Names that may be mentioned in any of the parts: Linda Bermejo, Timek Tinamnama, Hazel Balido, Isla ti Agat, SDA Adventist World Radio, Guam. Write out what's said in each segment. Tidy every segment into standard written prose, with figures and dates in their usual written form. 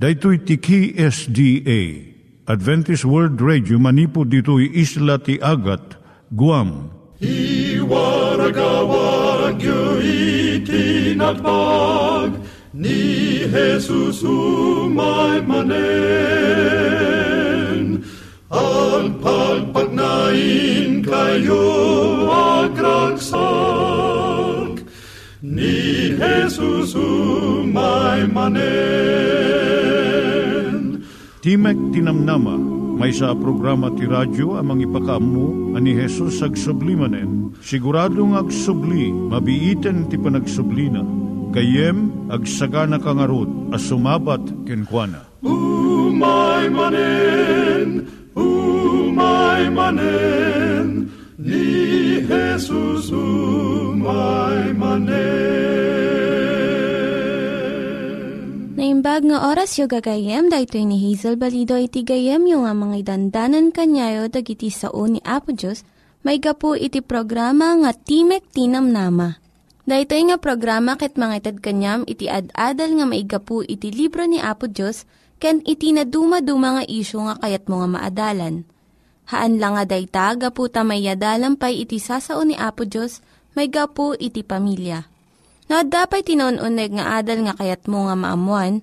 Daitui tiki SDA Adventist World Radio manipud ditoy Isla ti Agat, Guam. I waragawag yu itinatpag ni Jesus umay manen. Ang pagpagnain kayo agkansak ni Jesus umay manen. Timek Tinamnama, may sa programa ti radyo amang ipakaammo ani Jesus agsublimanen. Siguradong agsubli, mabiiten ti panagsublina. Kayem agsagana kangarot a sumabat kenkwana. Umay manen, ni Jesus umay manen. Naimbag nga oras yung gagayem, dahito ni Hazel Balido iti gagayem yung nga mga dandanan kanyayo dag iti sao ni Apo Diyos, may gapu iti programa nga Timek Tinamnama. Dahito nga programa ket mangitad kanyam iti ad-adal nga may gapu iti libro ni Apo Diyos, ken iti na dumaduma nga isyo nga kayat mga maadalan. Haan lang nga dayta, gapu tamay yadalampay iti sao ni Apo Diyos, may gapu iti pamilya. No, dapat tinon-uneg nga adal nga kayat mo nga maamuan,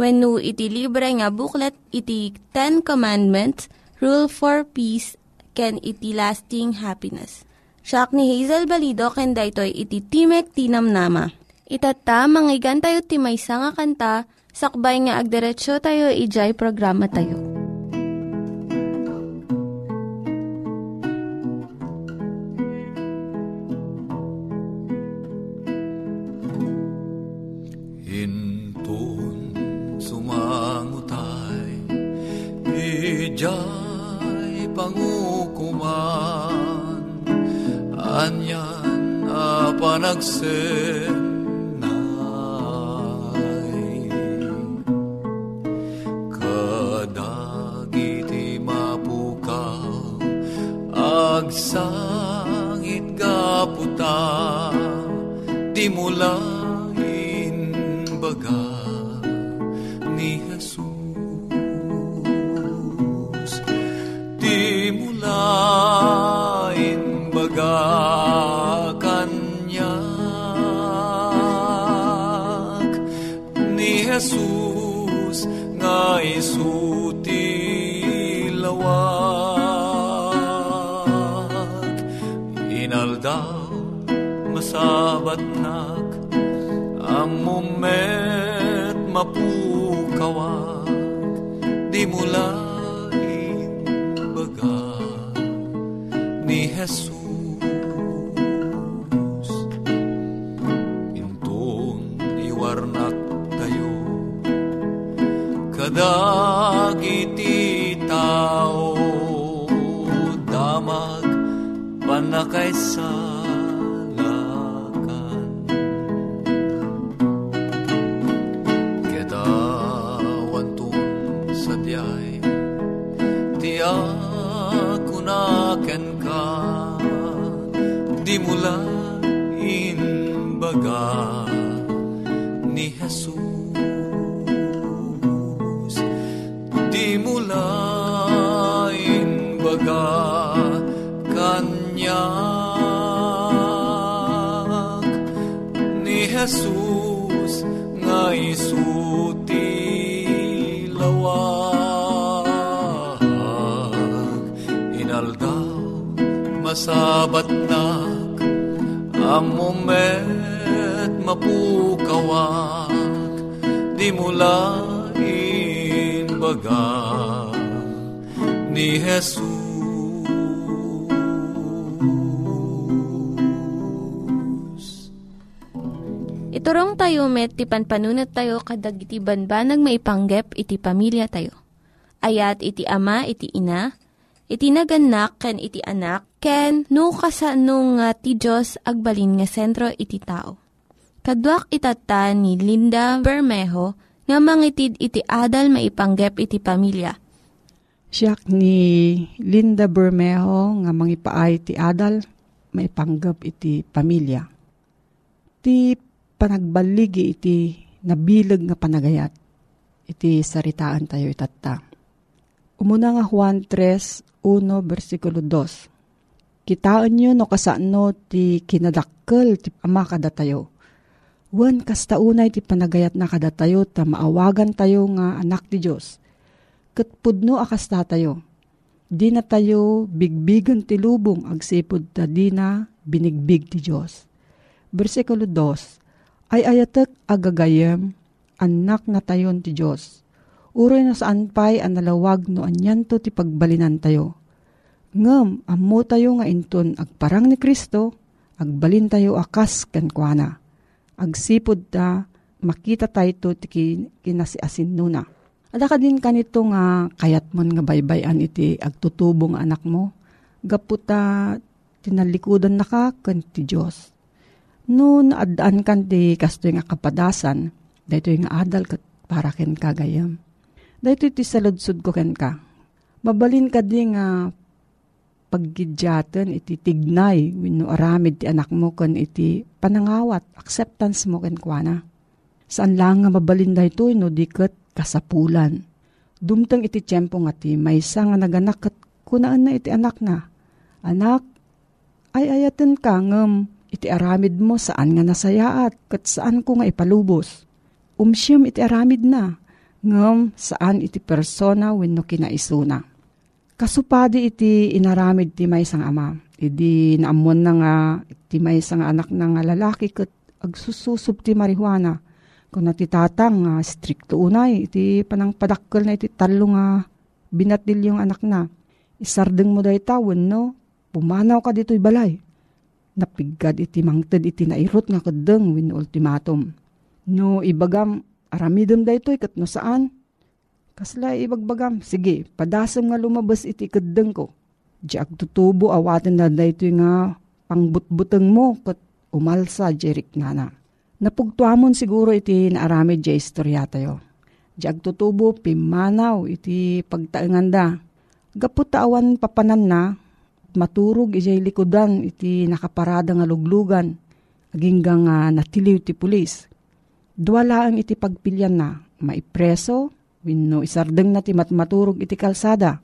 Wenno iti libre nga booklet, iti Ten Commandments, Rule for Peace, ken iti Lasting Happiness. Siak ni Hazel Balido, ken daytoy iti Timek Tinamnama. Itata, manggigan tayo timaysa nga kanta, sakbay nga agderetsyo tayo, ijay programa tayo. Jai pangukuman anyan apanagsenay kadagiti mapukaw agsangit kaputa dimulain baga ni Jesus lain baga kanyak ni Jesus nga isuti lawak inaldaw masabatnak amumet mapukawak di mula Jesus inton iwarnak tayo kadagiti tao damag panakaisalakan ketawan tun sadyay tiyak unaken ka mula in baga ni Jesus di mula in baga kanya ni Jesus nga isuti lawak inaldaw masabatna amumet mapukawak di mulain baga ni Jesus. Iturong tayo met ti panpanunat tayo kadag iti banbanag maipanggep iti pamilya tayo. ayat iti ama, iti ina, iti naganak, ken iti anak, ken no kasano nga ti Diyos agbalin nga sentro iti tao. Kaduak itata ni Linda Bermejo nga mangitid iti adal maipanggep iti pamilya. Siak ni Linda Bermejo nga mangipaay iti adal maipanggep iti pamilya. Iti panagbaligi iti nabilag nga panagayat. Iti saritaan tayo itata. Umuna nga Juan 3:1 versikulo 2. Kitaan nyo no kasano ti kinadakkel ti ama kada tayo. Wan kasta unay ti panagayat na kada tayo ta maawagan tayo nga anak ti Diyos. Katpudno akasta tayo. Di na tayo bigbigan ti lubong agsipod ta di na binigbig ti Diyos. Versikulo 2. Ay ayatek agagayem anak na tayon ti Diyos. Uroy na saan pa'y analawag no anyanto ti pagbalinan tayo. Ngem, ammo tayo nga inton agparang ni Kristo, agbalin tayo akas kankwana. Agsipod ta, makita tayo ti kinasiasin nuna. Adaka din kanito nga kayatman nga baybayan iti agtutubong anak mo. Gaputa tinalikudan na ka kan ti Diyos. No naadaan kan ti kasto yung akapadasan, dahito yung adal kat para ken kagayam. Dahito iti saludsud ko ken ka. Mabalin ka di nga paggidyaten iti tignay wenno aramid ti anak mo ken iti panangawat, acceptance mo ken kuana. Saan lang nga mabalin dahito no diket kasapulan. Dumteng iti tiempo nga ti maysa nga naganak ket kunaan na iti anak na. Anak, ay ayaten ka ngem iti aramid mo saan nga nasayaat ket saan ko nga ipalubos. Umsiyam iti aramid na, ngam saan iti persona wenno kinaisuna. Kasupadi iti inaramid ti maysang ama, idi naamon na nga iti maysang anak na nga lalaki ket agsususub ti marihuana. Kung natitatang nga strikto unay, iti panangpadakkel na iti talo nga binatil yung anak na. Isardeng mo dahi tawon no, pumanaw ka dito'y balay. Napigad iti mangted iti nairot nga kadeng wenno ultimatum. No ibagam, aramidom da ito, ikat no saan? Kasla ibagbagam, sige, padasam nga lumabas iti kadeng ko. Di agtutubo, awatin na da ito nga pangbutbuteng mo, kat umalsa, jerik nana. Napugtuamon siguro iti naarami, di istorya tayo. Di agtutubo, pimanaw, iti pagtaengan da. Gaputawan papanan na, maturog, iti likudan, iti nakaparada nga luglugan, agingga nga natiliw ti pulis. Dualaang iti pagpilyan na, maipreso, wenno isardeng na ti matmaturog iti kalsada.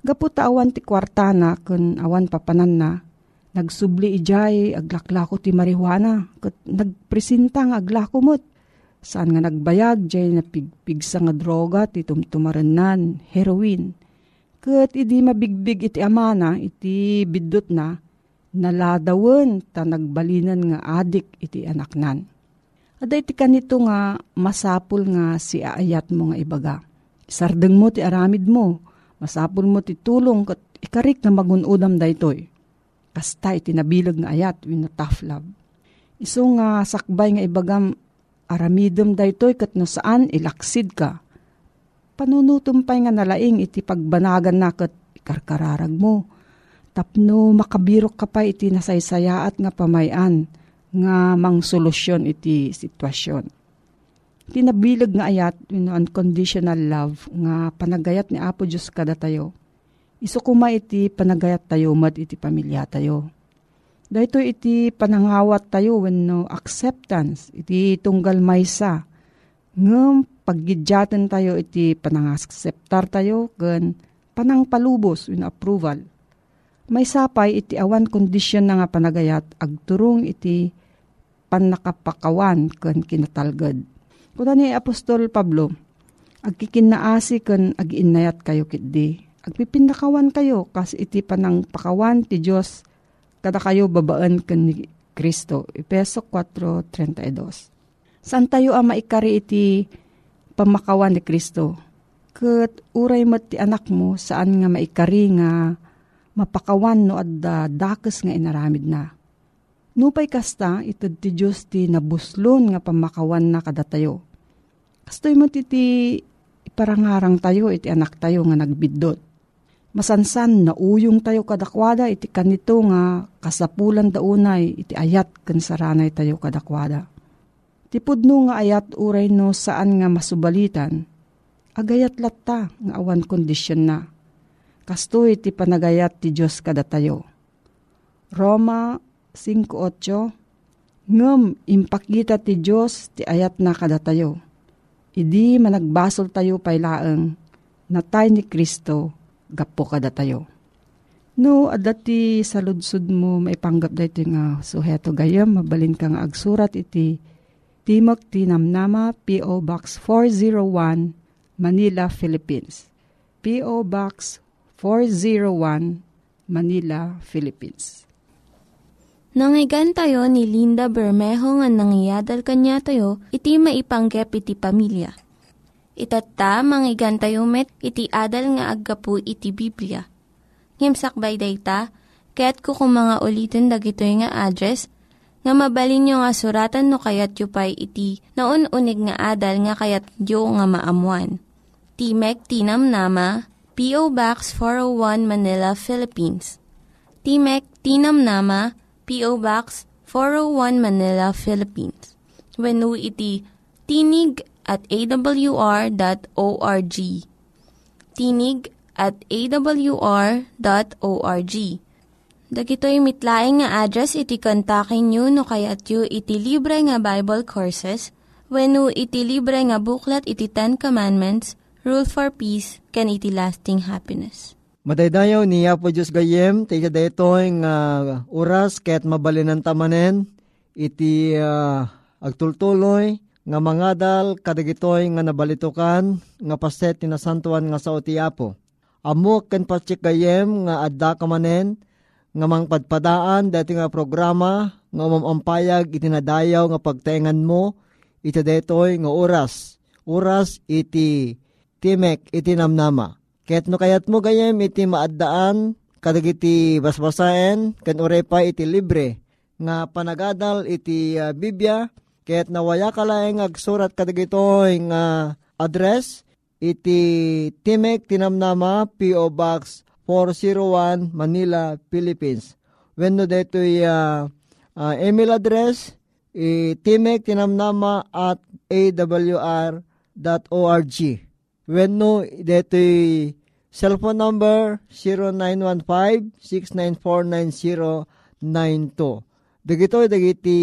Gaputa awan ti kwartana, kun awan papanan na, nagsubli ijay, aglaklako ti marihuana, ket nagpresinta nga aglakumot. Saan nga nagbayag, jay napigpigsa nga droga, ti tumtumaranan, heroin. Ket idi mabigbig iti amana, iti biddot na, naladawen ta nagbalinan nga adik iti anaknan. Aday ti kanito nga masapul nga si aayat mo nga ibaga. Sardeng mo ti aramid mo, masapul mo ti tulong kat ikarik na magunudam daytoy. Kasta iti nabilag nga ayat wenno tough love. Iso nga sakbay nga ibagam aramidom daytoy kat no saan ilaksid ka. Panunutumpay nga nalaing iti pagbanagan na kat ikarkararag mo. Tapno makabirok ka pa iti nasaysayaat nga pamayan nga mangsolusyon iti sitwasyon. Tinabilag nga ayat, unconditional love, nga panagayat ni Apo Diyos kada tayo. Isukuma iti panagayat tayo, mat iti pamilya tayo. Dahito iti panangawat tayo, wenno acceptance, iti tunggal maysa. Ngem paggidyaten tayo, iti panangakseptar tayo, ken panangpalubos, wenno approval. Maysapay iti awan kondisyon na nga panagayat, agturong iti panakapakawan ken kinatalged. Kuna ni Apostol Pablo, agkikinaasi ken agiinayat kayo kitdi. Agpipindakawan kayo kas iti panangpakawan ti Diyos kada kayo babaan ken ni Kristo. Efeso 4:32. Saan tayo ang maikari iti pamakawan ni Kristo? Ket uray met ti anak mo saan nga maikari nga mapakawan no adda dakes nga inaramid na. Nupay kasta ited ti Dios ti nabuslon nga pamakawan na kada tayo. Kastoy matiti iparangarang tayo iti anak tayo nga nagbiddot. Masansan na uyong tayo kadakwada iti kanito nga kasapulan daunay iti ayat kansaranay tayo kadakwada. Tipudno nga ayat uray no saan nga masubalitan, agayat latta nga awan kondisyon na. Kasto iti panagayat ti Diyos kada tayo. Roma 5:8 ngem impakita ti Diyos ti ayat na kada tayo. Idi managbasol tayo pailaeng natay ni Kristo gapo kada tayo. No, adati sa ludsud mo maipanggap da iti nga suheto gayam, mabalin kang agsurat iti Timek Tinamnama, P.O. Box 401, Manila, Philippines. P.O. Box 401, Manila, Philippines. Nangyigan tayo ni Linda Bermejo nga nangyadal kanya tayo, iti maipanggep iti pamilya. Itata, mangyigan tayo met, iti adal nga aggapu iti Biblia. Ngimsakbay dayta, kaya't kukumanga ulitin dagito nga address, nga mabalin nyo nga suratan no kayat yu pa'y iti na unig nga adal nga kayat yu nga maamuan. Timek Tinamnama, P.O. Box 401 Manila, Philippines. Timek Tinamnama, P.O. Box 401 Manila, Philippines. Wenno iti tinig@awr.org. Tinig@awr.org. Dagitoy mitlaing nga address iti kontakin nyo no kayat yu iti libre nga Bible Courses wenno iti libre nga buklat iti Ten Commandments, Rule for Peace, can iti lasting happiness. Madaydayaw ni Apo Diyos gayem, tayo daytoy nga oras ket mabalinan tamanen iti agtultuloy nga mangadal kadagitoy nga nabalitukan nga paset ni nasantuan nga sao ti Apo. Amo ken patsik gayem nga adda kamanen nga mangpadpadaan dati nga programa nga umamampayag itinadayaw nga pagtengan mo iti detoy nga oras. Oras iti Timek Itinamnama. Ket no kayat mo gayem iti maaddaan kadagiti basbasaen ken uray pa iti libre nga panagadal iti Biblia ket nawaya kalaeng agsurat kadagitoy nga address iti Timek Tinamnama, P.O. Box 401 Manila, Philippines. Wenno detoy email address timektinamnama@awr.org. Wenno detoy cellphone number 0915-694-9092. Dagitoy dagiti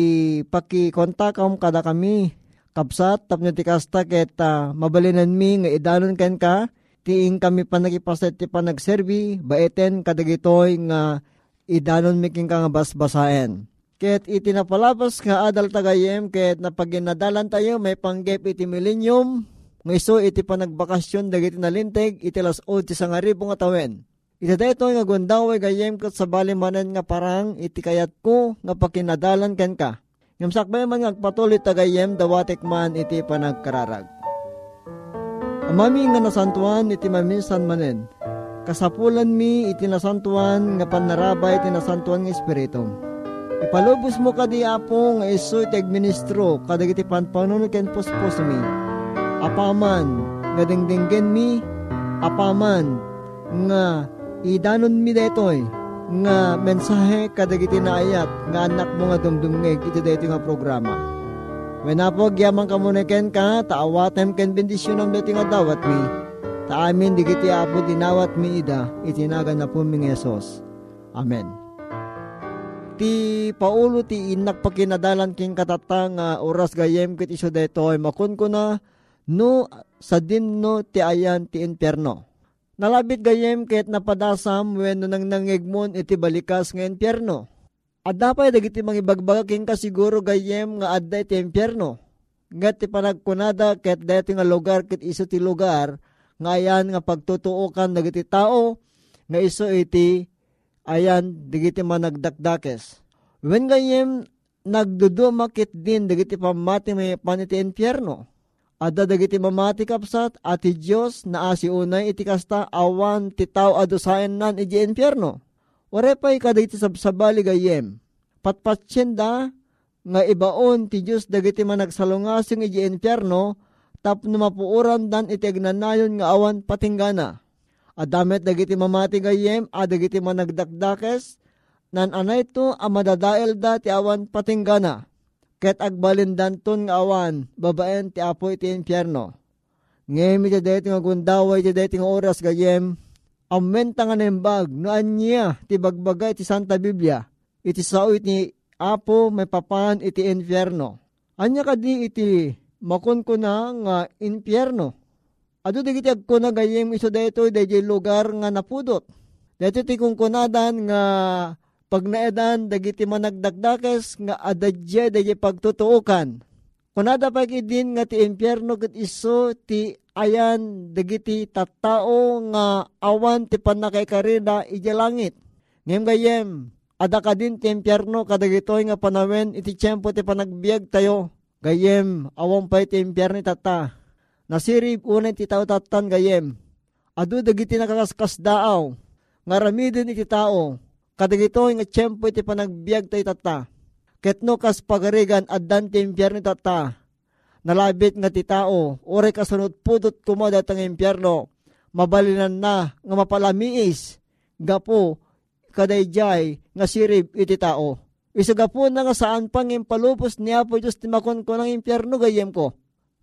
pakikontakam kada kami kapsat tapno ti kasta ket mabalinan mi nga idalon ken ka. Tiing kami panagipaset ti panagserbi, baeten kadagitoy nga idanon miking ka nga basbasaen. Ket itinapalapas nga adal tagayem, ket napaginadalan tayo may panggep iti millennium, nga iso iti panagbakasyon dagiti nalinteg, iti las o ti sangaribong atawen. Iti daytoy nga gundaway gayem ket sabali manen nga parang iti kayat ko nga pakinadalan ken ka. Ngamsakbay man nga agpatuloy tagayem, dawatek man iti panagkararag. Mami nga nasantuan iti maminsan manen, kasapulan mi iti nasantuan nga panarabay iti nasantuan nga espiritu. Ipalubos mo kadi Apo nga iso iti agministro kadagiti panpanunod ken puspos mi. Apaman nga dingdinggen mi, apaman nga idanon mi daytoy nga mensahe kadagiti naayat nga anak mo nga dumdumngeg iti daytoy nga programa. Wenapog yaman ka muna ken ka, taawatem ken bendisyon ang dati nga dawat mi. Taamin di kiti Apo dinawat mi ida, itinagan na po ming Yesus. Amen. Ti paulo ti inak pakinadalan king katatang oras gayem kit iso deto ay makun ko na no sa dimno ti ayan ti impyerno. Nalabit gayem kit napadasam wenno nang nangegmon iti balikas nga impyerno. At dapat dagiti mangibagbaga king kasiguro gayem nga adda iti impyerno. Nga ti panagkunada ket dati nga lugar ket iso ti lugar nga ayan nga pagtutuokan dagiti tao nga iso iti ayan dagiti managdakdakes. Wen gayem nagduduma ket din dagiti pamati mayapan iti impyerno. Adda dagiti mamati kapsat at ti Dios naa si unay iti kasta awan ti tao adusaen nan iti impyerno. Warepay kadagiti sabsabali gayem, patpatsyenda nga ibaon ti Diyos dagiti managsalungasing iji impyerno, tapno mapuoran dan iti agnanayon nga awan patinggana. Adamet dagiti mamati gayem a dagiti managdakdakes nan anay to a madadael da ti awan patinggana. Ket agbalindan ton nga awan babaen ti apoy ti impyerno. Ngayon iti dating agundaway iti dating oras gayem amen tanganembag no anya ti bagbagay ti Santa Biblia iti sao iti apo may papan iti impyerno. Anya kadi iti makunkuna nga impyerno. Adu digiti agkuna gayem iso daytoy dayjay lugar nga napudot. Daytoy ti kungkunadan nga pagnaedan dagiti managdakdakes nga adadya dayjay pagtutuokan. Kunada pagidin nga ti impyerno ket iso ti ayan dagiti tattao nga awan ti panakaykarida ijay langit. Ngem gayem ada kadin ti impyerno kadagitoy nga panawen iti tiempo ti panagbiag tayo. Gayem awang pay ti impyerno ni tata. Nasirib unay ti tao tatan gayem. Adu dagiti nakakaskas daaw. Nga ramidin iti tao. Kadagito nga tiyempo iti panagbiag tayo tata. Ketno kas pagarigan addan ti impyerno tata. Nalabit nga ti tao. Uri kasunod pudot kuma datang impyerno. Mabalinan na nga mapalamiis. Gapo kadayjay nga sirib iti tao. Isagapo na nga saan pang impalupos niya po Diyos timakon ko ng impyerno gayem ko.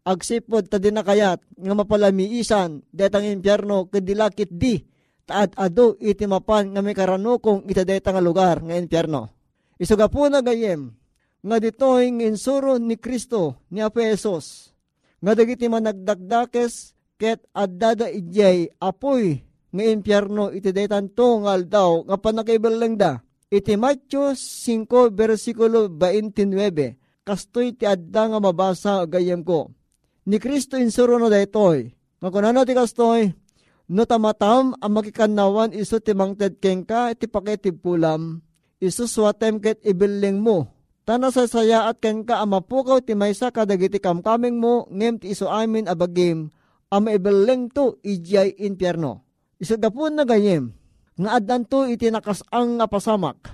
Agsipod ta dinakayat nga mapalamiisan detang impyerno kadilakit di taad ado iti mapan nga may karanukong ita detang lugar nga impyerno. Isuga po na gayem nga ditoy ng insuro ni Kristo ni Apo Jesus nga dagiti managdakdakes ket addada ijay apoy nga impyerno iti detan tungal daw nga panakaibaleng da iti Matthew 5 versikulo 29 kastoy ti adda nga mabasa gayem ko. Ni Kristo insuro no daytoy. Ngakunano ti kastoy, no tamatam ang makikanawan iso ti mangted kengka iti pakitib pulam, iso swatem ket ibilling mo. Tanasasaya at kengka ang mapukaw ti maysa kadagiti kamkaming mo, ngem ti iso amin abagim, ang maibilling to ijay impyerno. Iso gapun na gayem, nga addan to iti nakasang nga pasamak.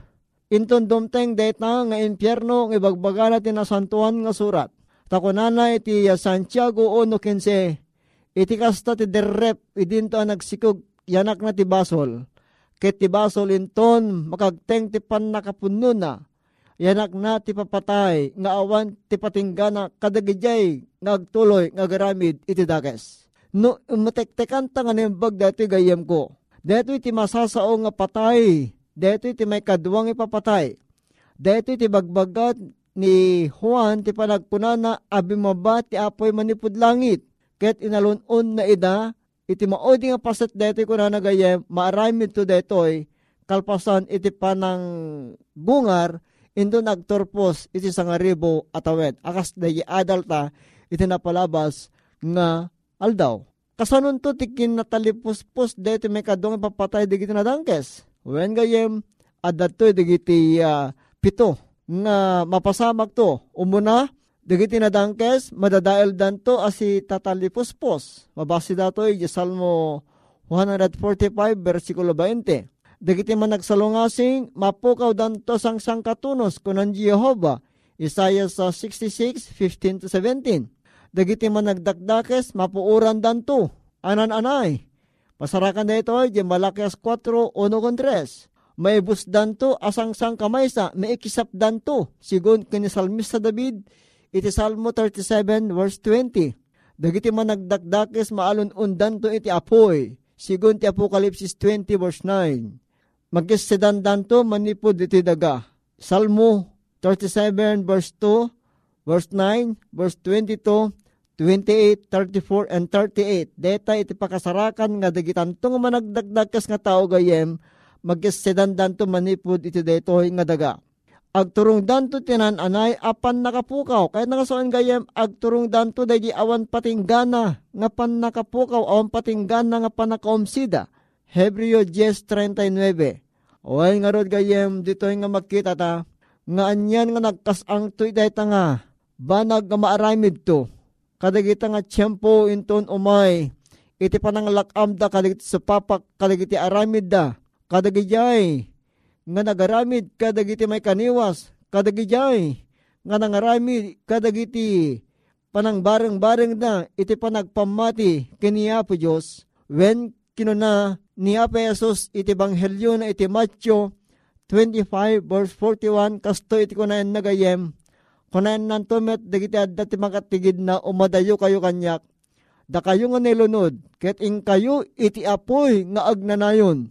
Intundumteng dayta nga impyerno nga ibagbagana ti nasantuan nga surat. Takunana iti Santiago 1:15, iti kasta ti derrep, idinto ang nagsikog, yanak na ti basol. Ket ti basol inton, makagteng ti panakapuno na, yanak na ti papatay, nga awan ti patinggana, kadagijay, nga agtuloy, nga garamid, iti dakes. No, matektekan ta nga nimbag, dati gayem ko. Dati iti masasao nga patay, dati iti may kaduang ipapatay, dati iti bagbagat, ni Juan ti panagpunana abimaba ti apoy manipud langit ket inalunon na ida iti maodi nga paset daytoy kunana gayem maaramid to daytoy kalpasan iti panang bungar indo nagtorpos iti sangaribo atawed akas dayi adalta iti napalabas nga aldaw kasanon to ti kinatalipuspos daytoy may kadong ipapatay digiti nadangkes wen gayem adatoy digiti pito nga mapasamak to. Umuna, dagiti nadangkes, madadael dan to asi tatalipuspos. Mabasi dato ay Salmo 145, versikulo 20. Dagiti managsalungasing, mapukaw dan to sang katunos kunan Jehova. Isaiah 66, 15-17. Dagiti managdakdakes, mapuuran dan to. Anan-anay. Pasarakan na ito ay Malakias 4:1-3. May busdan to asang-sang kamaysa, may ikisapdan to, sigun kinisalmista David, iti Salmo 37 verse 20. Dagiti managdakdakes maalun-undan to iti apoy, sigun ti Apokalipsis 20 verse 9. Magkisidandan to manipod iti daga. Salmo 37 verse 2, verse 9, verse 22, 28, 34, and 38. Deta iti pakasarakan nga dagitan to managdakdakes nga tao gayem, magkisidan danto manipod iti daytoy nga daga. Agturong danto tinan-anay apan nakapukaw. Kaya nakasoan gayem, agturong danto daydi awan patinggana nga pan nakapukaw, awan patinggana nga panakaumsida. Hebreo 10:39. Oay nga rod gayem, ditoy nga makita ta, nga anyan nga nagkasang to'y dayta nga, banag nga maaramid to. Kadagita nga tiyempo inton umay, iti panang lakam da, kadigit sa papak, kadigiti aramid da. Kadagijay nga nagaramid kadagiti may kaniwas, kadagijay nga nangaramid kadagiti panangbarang-barang na iti panagpamati kaniya po Diyos. When kinuna ni Apo Jesus iti Banghelyo na iti Matthew 25 verse 41 kasto iti kunayan nagayem kunayan nantumet dagiti adda ti makatigid na umadayo kayo kanyak da kayo nga nilunod ket in kayo iti apoy nga agnanayon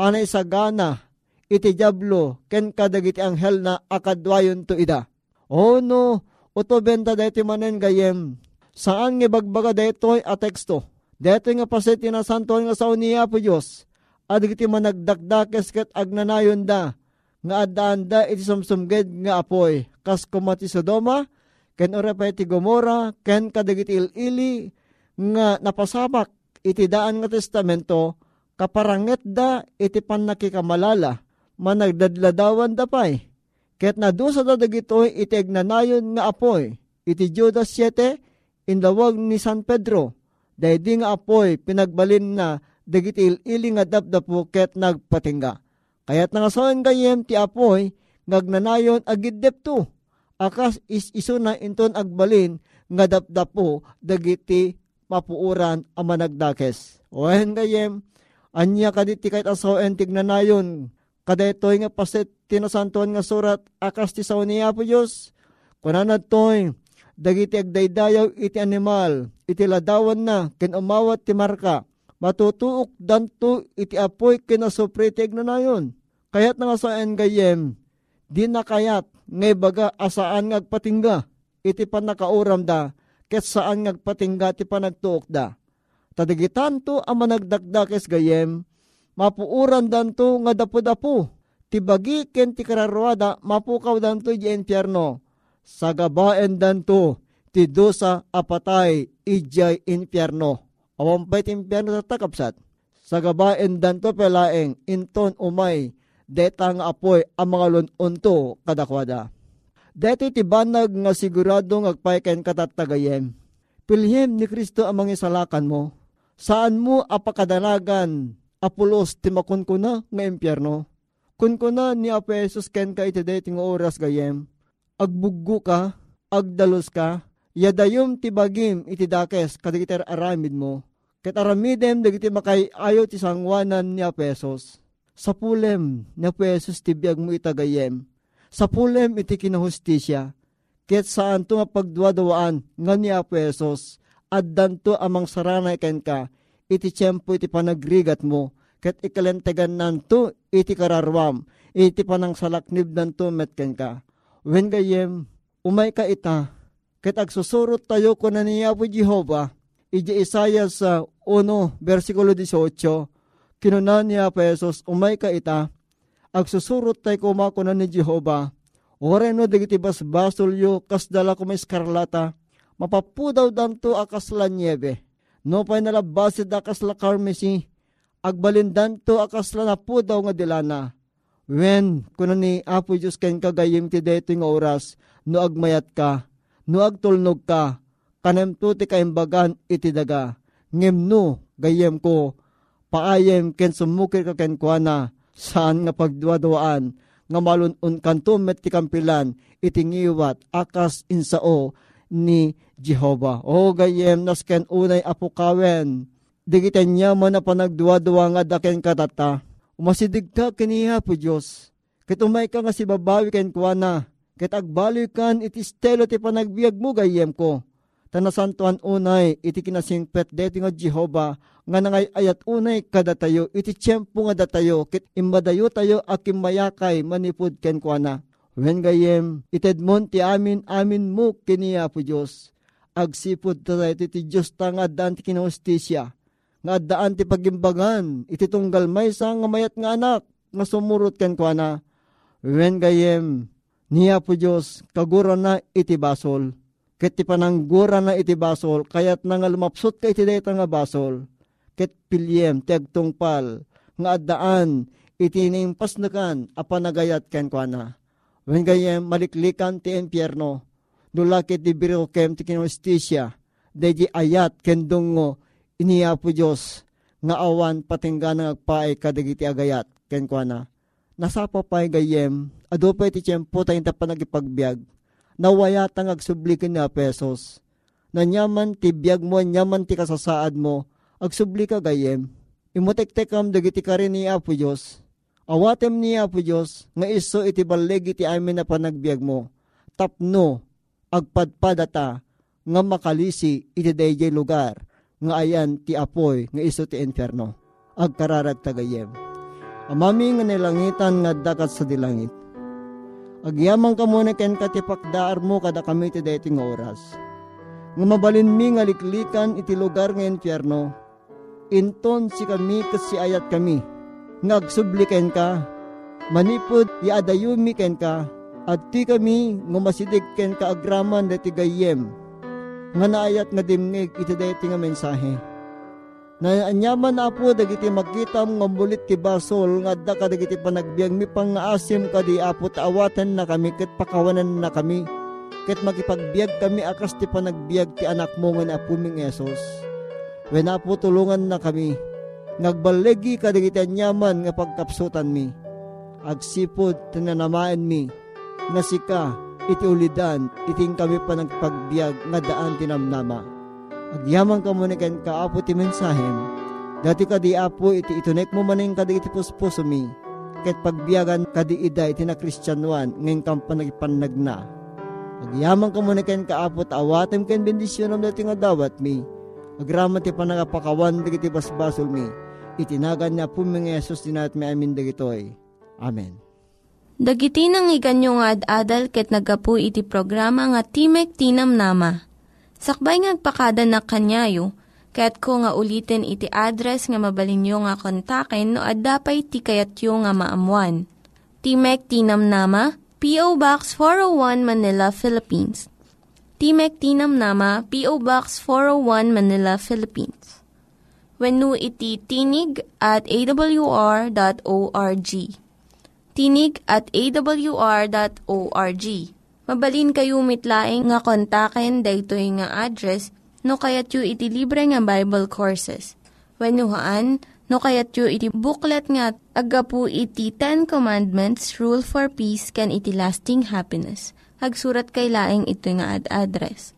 anay sagana iti diablo ken kadagiti anghel na akadwayon to ida. O no uto benta daytoy manen gayem saan nga bagbaga daytoy a teksto daytoy nga paset ti nasantuan nga sao ni Apo Dios. Adigiti managdakdakes ket agnanayon da, nga addaan da iti sumsumged nga apoy. Kas kumati Sodoma, ken orapay ti Gomora, ken kadigiti ilili, nga napasamak iti daan nga testamento, kaparanget da iti pannakikamalala, managdadladawan da pay. Ket nadusa da dagitoy iti agnanayon nga apoy, iti Judas 7, indawag ni San Pedro, daydi nga apoy pinagbalin na, dagiti il-iling adapdapo ket nagpatingga. Kaya't nangasawan gayem ti apoy, ngagnanayon agiddepto. Akas is-iso na inton agbalin, ngadapdapo dagiti mapuuran amanagdakes. O ahen gayem, anya kaditi kahit asawan tignanayon, kadaytoy nga paset tinasantuan nga surat, akas ti sao ni Apo Diyos. Kunanad toy, dagiti agdaydayaw iti animal, iti ladawan na, kinumawat ti marka, matutuok danto iti apoy kinasupritig na nayon. Kaya't nga saan gayem, di na kayat ngay baga asaan ngagpatingga iti panakauram da, ket saan ngagpatingga ti panagtuok da. Tadagitan to ang managdakdakes gayem, mapuuran danto nga dapo-dapo, tibagi ken ti kararwada mapukaw danto iti impyerno, sagabaen danto ti dosa apatay ijay impyerno. Awampay timpyano sa takapsat, sa gabaen danto pelaeng inton umay, detang apoy ang mga lununto kadakwada. Deto tibanag nga siguradong agpaiken katatagayem. Pilhem ni Kristo ang mga isalakan mo, saan mo apakadanagan apulos timakunkuna nga impyerno? Kunkuna ni Apo Jesus ken ka iti dating oras gayem, agbuggo ka, agdalos ka, yadayom tibagim itidakes kadigiter aramid mo. Ket aramidem dagiti makayayo ti sangwanan ni Apo Jesus. Sa pulem ni Apo Jesus tibiyag mo itagayem. Sa pulem iti kinahustisya. Ket saan to mapagduwadawaan nga ni Apo Jesus addan to amang saranay ken ka iti tiyempo iti panagrigat mo. Ket ikalentegan nanto iti kararwam iti panangsalaknib nanto met ken ka. Wen gayem umay ka ita ket agsusurot tayo kuna ni Apo Jehova. Iji Isaiah 1, versikulo 18, kinunan ni Apo Jesus, umay ka ita, agsusurot tayo kumakuna ni Jehova, oreno digiti basbasolyo, kasdala kuma iskarlata, mapapudaw danto akasla niebe, no pay nalabasid akasla karmesi, agbalin danto akasla napudaw nga dilana. Wen, kuna ni Apo Diyos ken kagayim ti daytoy nga oras, no agmayat ka, no agtulnog ka, kanemto ti kaimbagan iti daga, ngimno gayem ko, paayem ken sumukir ka ken kuana, saan nga pagduadawaan, nga malunun kanto met ti kampilan, iti ngiwat akas insao ni Jehova. O gayem nas ken unay apukawen, digitan niya man na panagduadawa nga daken katata, umasidigta kaniya po Diyos, kitumay ka nga si babawi ken kuana, ket agbalikan iti stelo ti panagbiag mo gayem ko. Tanasantuan unay iti kinasingpet deti nga Jehova nga nangay ayat unay kadatayo iti tiyempo nga datayo ket imbadayo tayo akim mayakay manipud ken kuana. Wen gayem itedmon ti amin mo kaniya po Dios. Agsipud tayo iti Dios ta nga addan ti kinahustisya nga addan ti pagimbagan iti tunggal maysa nga mayat nga anak nga sumurot ken kuana. Wen gayem niya po Diyos, kagura na iti basol. Ket ti pananggura na iti basol, kaya't nga lumapsot ka iti dayta nga basol. Ket pilyem ti agtungpal, nga addaan, iti nimpasnakan, apanagayat ken kuana. Wen gayem maliklikan ti impyerno, nulakit ti birokem ti kinustisya, daydi ayat kendungo, iniya po Diyos, nga awan patingga ng agpaay kadagiti agayat ken kuana. Nasapa pa'y gayem, adupay ti tiyempo tayong tapanagipagbiag, nawayatang agsubli kaniya pesos, na nyaman ti biyag mo, nyaman ti kasasaad mo, agsubli ka gayem, imutek-tekam dagiti ka rin ni Apo Diyos, awatem ni Apo Diyos, nga iso iti balleg iti amin na panagbiag mo, tapno, agpadpadata, nga makalisi iti dayjay lugar, nga ayan ti apoy, nga iso ti inferno, agkararag tagayem. Amami nga nilangitan nga dakat sa dilangit, agyamang ka muna ken katipakdaar mo kada kami ti dating oras, nga mabalin mi nga liklikan iti lugar nga inferno, inton si kami kasi ayat kami, ngagsubliken ka, manipod iadayumi ken ka, at ti kami ngumasidig ken ka agraman dati gayem, nga naayat nga dimnig iti dati nga mensahe. Naanyaman na po dagiti magkitam nga mulit ti basol nga da ka dagiti panagbiag mi pang asim ka di apo taawatan na kami ket pakawanan na kami ket makipagbiag kami akas ti panagbiag ti anak mo nga na apuming Yesus. Wen apo tulungan na kami nagbalegi kadigiti anyaman nga pagkapsutan mi. Agsipod tinanamaan mi nga sika iti ulidan iting kami pa nagpagbiag nga daan tinamnama. Agyaman ka muna ken ka apo ti mensahem. Dati ka di apo iti itunek mo maning kadigiti puspuso mi. Ket pagbiagan kadi ida iti na Kristiyanuan ngeng kampan nagpanagna. Agyaman ka muna ken ka apo tawatem ken bendisyonom dati nga dawat mi. Agramat ti panagapakawan digiti basbasol mi. Itinagan niya po mga Yesus dinat may amin dagitoy. Amen. Dagiti nang iganyo nga ad-adal ket nagapu iti programa nga Timek Tinamnama. Sakbay ngagpakada na kanyayo, ket ko nga ulitin iti address nga mabalinyo nga kontaken no addapay ti kayatyo nga maamuan. Timek Tinamnama, P.O. Box 401 Manila, Philippines. Timek Tinamnama, P.O. Box 401 Manila, Philippines. Wenno iti tinig@awr.org. Tinig@awr.org. Mabalin kayo mitlaing nga kontaken daytoy nga address no kayatyo iti libre nga Bible Courses. Wenno haan no kayatyo iti booklet nga agapu iti 10 Commandments, Rule for Peace can iti lasting happiness. Hagsurat kay laing ito nga address.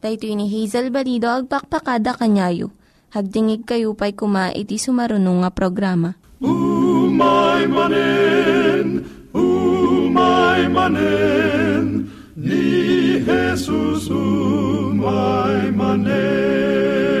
Daytoy ni Hazel Balido agpakpakada kanyayo. Hagdingig kayo pa'y kuma iti sumarunong nga programa. Umay manen, ni Jesus umay manen.